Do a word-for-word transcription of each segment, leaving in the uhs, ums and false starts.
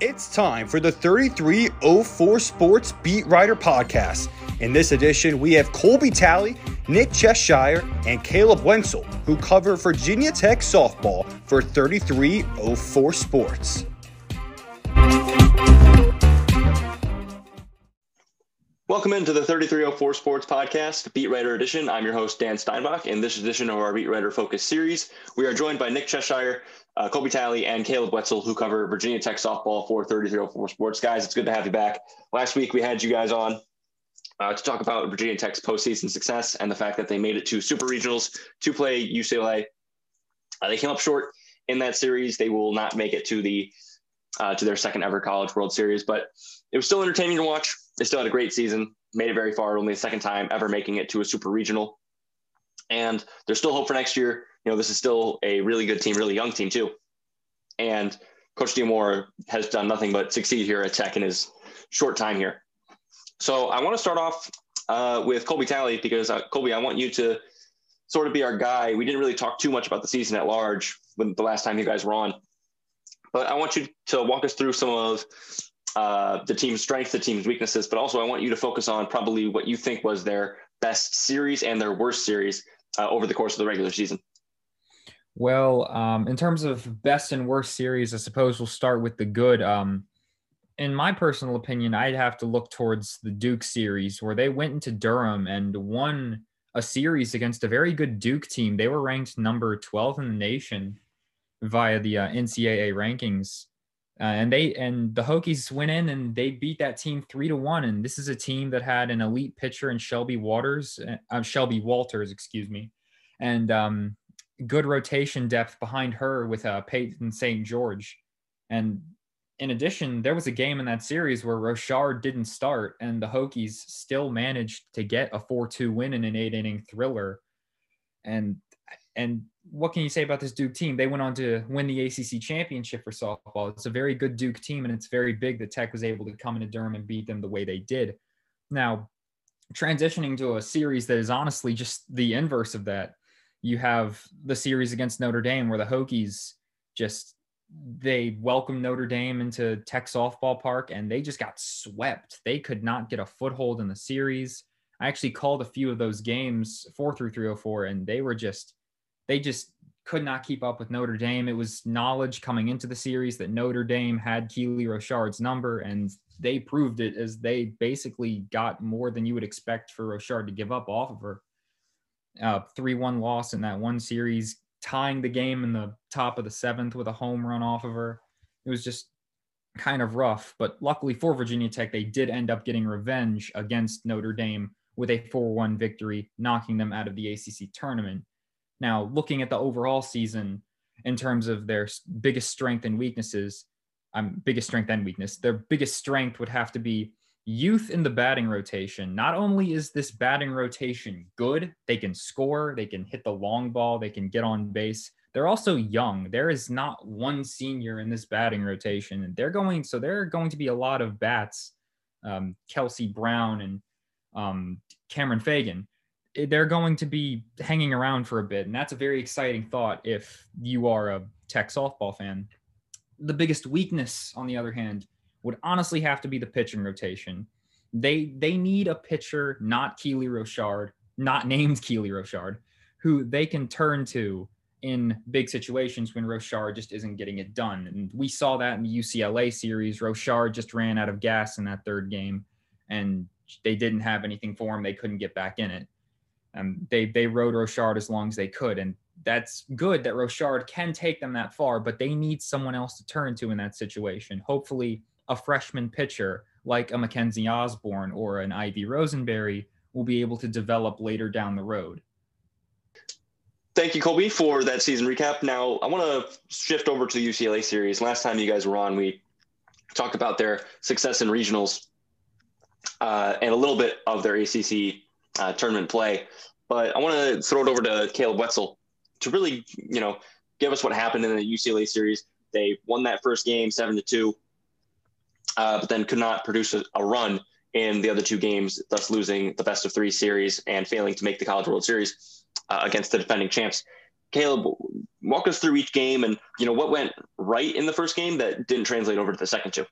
It's time for the thirty-three oh four Sports Beat Writer Podcast. In this edition, we have Colby Talley, Nick Cheshire, and Caleb Wetzel, who cover Virginia Tech softball for thirty-three oh four Sports. Welcome into the thirty-three oh four Sports Podcast, Beat Writer Edition. I'm your host, Dan Steinbach. In this edition of our Beat Writer Focus series, we are joined by Nick Cheshire, uh, Colby Talley, and Caleb Wetzel, who cover Virginia Tech softball for thirty-three oh four Sports. Guys, it's good to have you back. Last week, we had you guys on uh, to talk about Virginia Tech's postseason success and the fact that they made it to Super Regionals to play U C L A. Uh, they came up short in that series. They will not make it to the uh, to their second ever College World Series, but it was still entertaining to watch. They still had a great season, made it very far, only the second time ever making it to a Super Regional. And there's still hope for next year. You know, this is still a really good team, really young team too. And Coach D'Amore has done nothing but succeed here at Tech in his short time here. So I want to start off uh, with Colby Talley because, uh, Colby, I want you to sort of be our guy. We didn't really talk too much about the season at large when the last time you guys were on. But I want you to walk us through some of – Uh, the team's strengths, the team's weaknesses, but also I want you to focus on probably what you think was their best series and their worst series uh, over the course of the regular season. Well, um, in terms of best and worst series, I suppose we'll start with the good. Um, in my personal opinion, I'd have to look towards the Duke series where they went into Durham and won a series against a very good Duke team. They were ranked number twelve in the nation via the uh, N C double A rankings. Uh, and they and the Hokies went in and they beat that team three to one. And this is a team that had an elite pitcher in Shelby Waters, uh, Shelby Walters, excuse me, and um, good rotation depth behind her with uh, Peyton Saint George. And in addition, there was a game in that series where Rochard didn't start, and the Hokies still managed to get a four two win in an eight inning thriller. And and. What can you say about this Duke team? They went on to win the A C C championship for softball. It's a very good Duke team, and it's very big that Tech was able to come into Durham and beat them the way they did. Now, transitioning to a series that is honestly just the inverse of that, you have the series against Notre Dame where the Hokies just they welcomed Notre Dame into Tech softball park, and they just got swept. They could not get a foothold in the series. I actually called a few of those games, four through three oh four, and they were just – They just could not keep up with Notre Dame. It was knowledge coming into the series that Notre Dame had Keeley Rochard's number, and they proved it as they basically got more than you would expect for Rochard to give up off of her. Uh, three one loss in that one series, tying the game in the top of the seventh with a home run off of her. It was just kind of rough, but luckily for Virginia Tech, they did end up getting revenge against Notre Dame with a four one victory, knocking them out of the A C C tournament. Now, looking at the overall season in terms of their biggest strength and weaknesses, um, biggest strength and weakness, their biggest strength would have to be youth in the batting rotation. Not only is this batting rotation good, they can score, they can hit the long ball, they can get on base. They're also young. There is not one senior in this batting rotation, and they're going so there are going to be a lot of bats. Um, Kelsey Brown and um, Cameron Fagan. They're going to be hanging around for a bit. And that's a very exciting thought if you are a Tech softball fan. The biggest weakness, on the other hand, would honestly have to be the pitching rotation. They they need a pitcher, not Keeley Rochard, not named Keeley Rochard, who they can turn to in big situations when Rochard just isn't getting it done. And we saw that in the U C L A series. Rochard just ran out of gas in that third game, and they didn't have anything for him. They couldn't get back in it. Um, they they rode Rochard as long as they could, and that's good that Rochard can take them that far, but they need someone else to turn to in that situation. Hopefully a freshman pitcher like a Mackenzie Osborne or an Ivy Rosenberry will be able to develop later down the road. Thank you, Colby, for that season recap. Now, I want to shift over to the U C L A series. Last time you guys were on, we talked about their success in regionals uh, and a little bit of their A C C Uh, tournament play, but I want to throw it over to Caleb Wetzel to really, you know, give us what happened in the U C L A series. They won that first game seven to two, uh, but then could not produce a, a run in the other two games, thus losing the best of three series and failing to make the College World Series uh, against the defending champs. Caleb, walk us through each game and, you know, what went right in the first game that didn't translate over to the second two.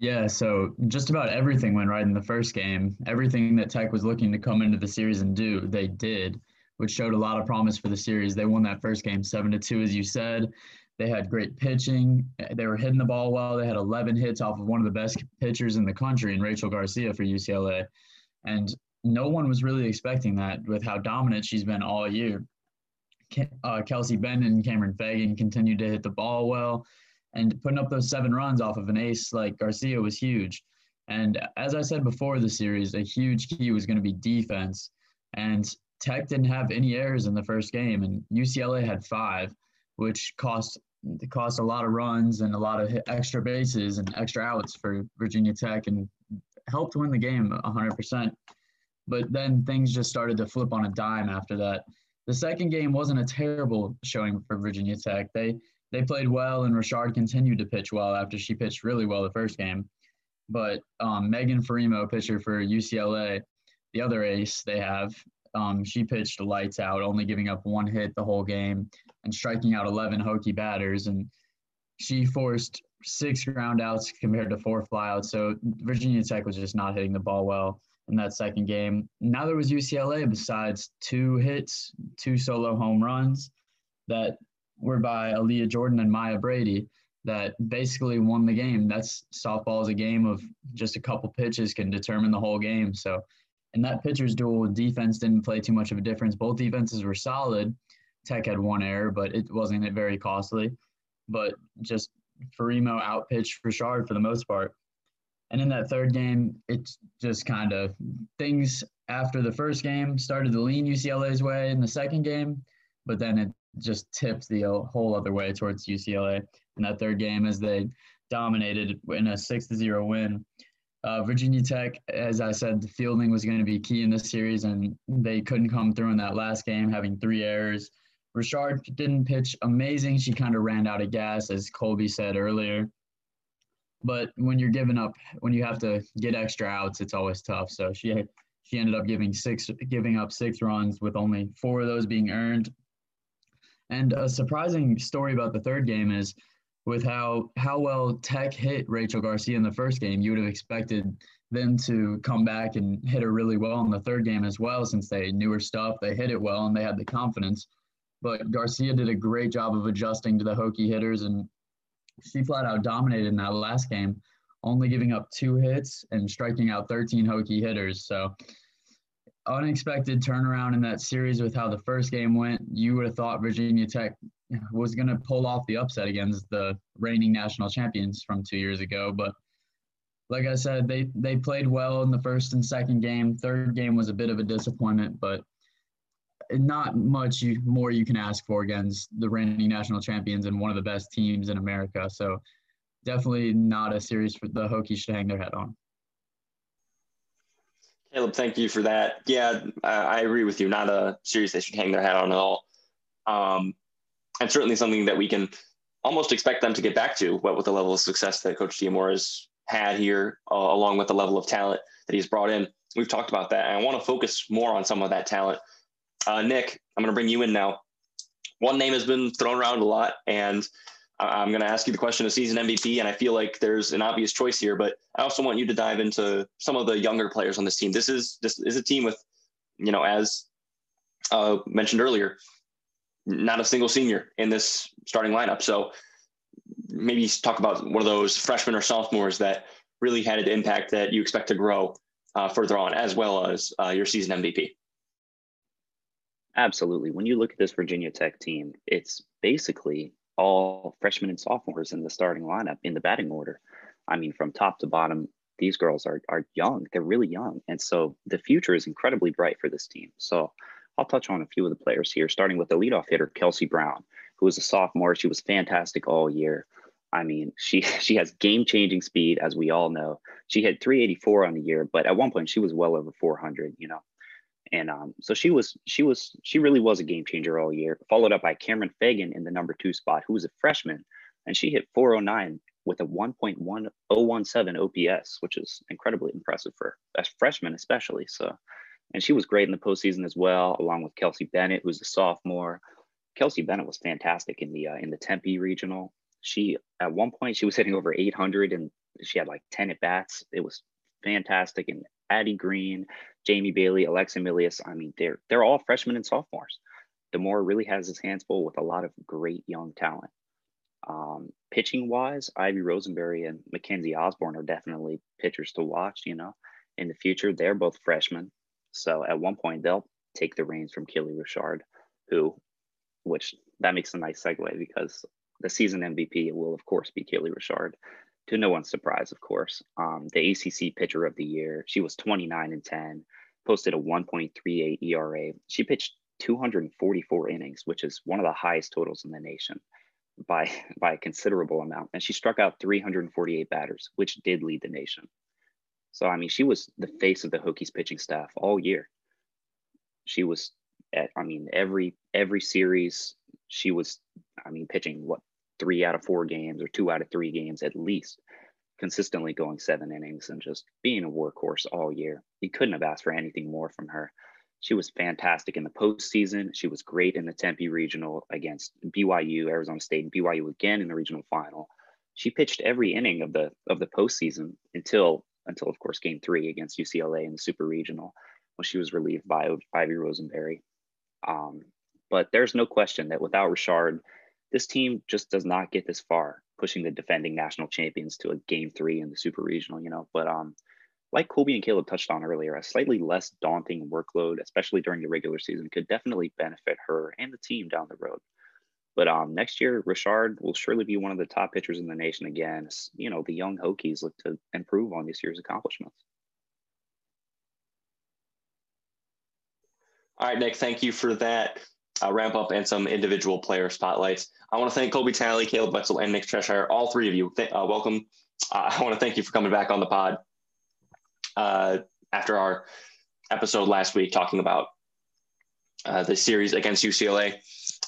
Yeah, so just about everything went right in the first game. Everything that Tech was looking to come into the series and do, they did, which showed a lot of promise for the series. They won that first game seven to two, as you said. They had great pitching. They were hitting the ball well. They had eleven hits off of one of the best pitchers in the country in Rachel Garcia for U C L A. And no one was really expecting that with how dominant she's been all year. Uh, Kelsey Bennett and Cameron Fagan continued to hit the ball well. And putting up those seven runs off of an ace like Garcia was huge. And as I said before the series, a huge key was going to be defense. And Tech didn't have any errors in the first game, and U C L A had five, which cost cost a lot of runs and a lot of extra bases and extra outs for Virginia Tech and helped win the game one hundred percent. But then things just started to flip on a dime after that. The second game wasn't a terrible showing for Virginia Tech. They They played well, and Rochard continued to pitch well after she pitched really well the first game. But um, Megan Faraimo, pitcher for U C L A, the other ace they have, um, she pitched lights out, only giving up one hit the whole game and striking out eleven Hokie batters. And she forced six ground outs compared to four flyouts. So Virginia Tech was just not hitting the ball well in that second game. Now there was U C L A besides two hits, two solo home runs that – were by Aliyah Jordan and Maya Brady that basically won the game. That's softball is a game of just a couple pitches can determine the whole game. So in that pitcher's duel, defense didn't play too much of a difference. Both defenses were solid. Tech had one error, but it wasn't very costly. But just Faraimo outpitched Rochard for the most part. And in that third game, it's just kind of things after the first game started to lean U C L A's way in the second game, but then it just tipped the whole other way towards U C L A in that third game as they dominated in a six to zero win. Uh, Virginia Tech, as I said, the fielding was going to be key in this series, and they couldn't come through in that last game, having three errors. Rochard didn't pitch amazing. She kind of ran out of gas, as Colby said earlier. But when you're giving up, when you have to get extra outs, it's always tough. So she she ended up giving six, giving up six runs with only four of those being earned. And a surprising story about the third game is with how, how well Tech hit Rachel Garcia in the first game, you would have expected them to come back and hit her really well in the third game as well, since they knew her stuff, they hit it well, and they had the confidence. But Garcia did a great job of adjusting to the Hokie hitters, and she flat out dominated in that last game, only giving up two hits and striking out thirteen Hokie hitters. So unexpected turnaround in that series with how the first game went. You would have thought Virginia Tech was going to pull off the upset against the reigning national champions from two years ago. But like I said, they, they played well in the first and second game. Third game was a bit of a disappointment, but not much you, more you can ask for against the reigning national champions and one of the best teams in America. So definitely not a series for the Hokies should hang their head on. Caleb, thank you for that. Yeah, I agree with you. Not a series they should hang their hat on at all. Um, and certainly something that we can almost expect them to get back to, what with the level of success that Coach D'Amore has had here, uh, along with the level of talent that he's brought in. We've talked about that, and I want to focus more on some of that talent. Uh, Nick, I'm going to bring you in now. One name has been thrown around a lot, and I'm going to ask you the question of season M V P, and I feel like there's an obvious choice here, but I also want you to dive into some of the younger players on this team. This is this is a team with, you know, as uh, mentioned earlier, not a single senior in this starting lineup. So maybe talk about one of those freshmen or sophomores that really had an impact that you expect to grow uh, further on, as well as uh, your season M V P. Absolutely. When you look at this Virginia Tech team, it's basically all freshmen and sophomores in the starting lineup in the batting order. I mean, from top to bottom, these girls are are young. They're really young. And so the future is incredibly bright for this team. So I'll touch on a few of the players here, starting with the leadoff hitter, Kelsey Brown, who is a sophomore. She was fantastic all year. I mean, she she has game-changing speed, as we all know. She had three eighty-four on the year, but at one point she was well over four hundred, you know. And um, so she was, she was, she really was a game changer all year, followed up by Cameron Fagan in the number two spot, who was a freshman, and she hit four oh nine with a one point one oh one seven O P S, which is incredibly impressive for a freshman, especially. So And she was great in the postseason as well, along with Kelsey Bennett, who's a sophomore. Kelsey Bennett was fantastic in the uh, in the Tempe Regional. She, at one point, she was hitting over eight hundred, and she had like ten at-bats. It was fantastic. And Addy Green, Jamie Bailey, Alexa Milius, I mean, they're, they're all freshmen and sophomores. D'Amore really has his hands full with a lot of great young talent. Um, pitching-wise, Ivy Rosenberry and Mackenzie Osborne are definitely pitchers to watch, you know. In the future, they're both freshmen. So at one point, they'll take the reins from Keeley Rochard, who, which that makes a nice segue because the season M V P will, of course, be Keeley Rochard, to no one's surprise, of course. Um, the A C C Pitcher of the Year, she was twenty-nine and ten, posted a one point three eight E R A. She pitched two hundred forty-four innings, which is one of the highest totals in the nation by, by a considerable amount. And she struck out three hundred forty-eight batters, which did lead the nation. So, I mean, she was the face of the Hokies pitching staff all year. She was, at, I mean, every every series, she was, I mean, pitching, what, three out of four games or two out of three games at least, consistently going seven innings and just being a workhorse all year. You couldn't have asked for anything more from her. She was fantastic in the postseason. She was great in the Tempe Regional against B Y U, Arizona State, and B Y U again in the regional final. She pitched every inning of the of the postseason until... until, of course, game three against U C L A in the Super Regional, when she was relieved by Ivy Rosenberry. Um, but there's no question that without Rochard, this team just does not get this far, pushing the defending national champions to a game three in the Super Regional, you know. But um, like Colby and Caleb touched on earlier, a slightly less daunting workload, especially during the regular season, could definitely benefit her and the team down the road. But um, next year, Rochard will surely be one of the top pitchers in the nation again. You know, the young Hokies look to improve on this year's accomplishments. All right, Nick, thank you for that uh, ramp up and some individual player spotlights. I want to thank Colby Talley, Caleb Wetzel, and Nick Cheshire, all three of you. Th- uh, welcome. Uh, I want to thank you for coming back on the pod uh, after our episode last week talking about uh, the series against U C L A.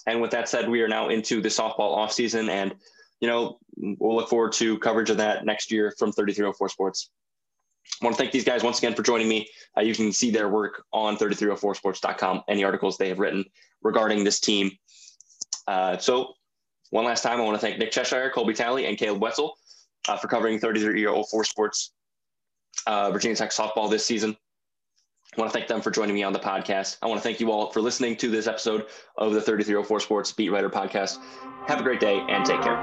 And with that said, we are now into the softball offseason, and, you know, we'll look forward to coverage of that next year from thirty-three oh four Sports. I want to thank these guys once again for joining me. Uh, you can see their work on thirty-three oh four sports dot com, any articles they have written regarding this team. Uh, so one last time, I want to thank Nick Cheshire, Colby Talley, and Caleb Wetzel uh, for covering thirty-three oh four Sports, uh, Virginia Tech softball this season. I want to thank them for joining me on the podcast. I want to thank you all for listening to this episode of the thirty-three oh four Sports Beat Writer Podcast. Have a great day and take care.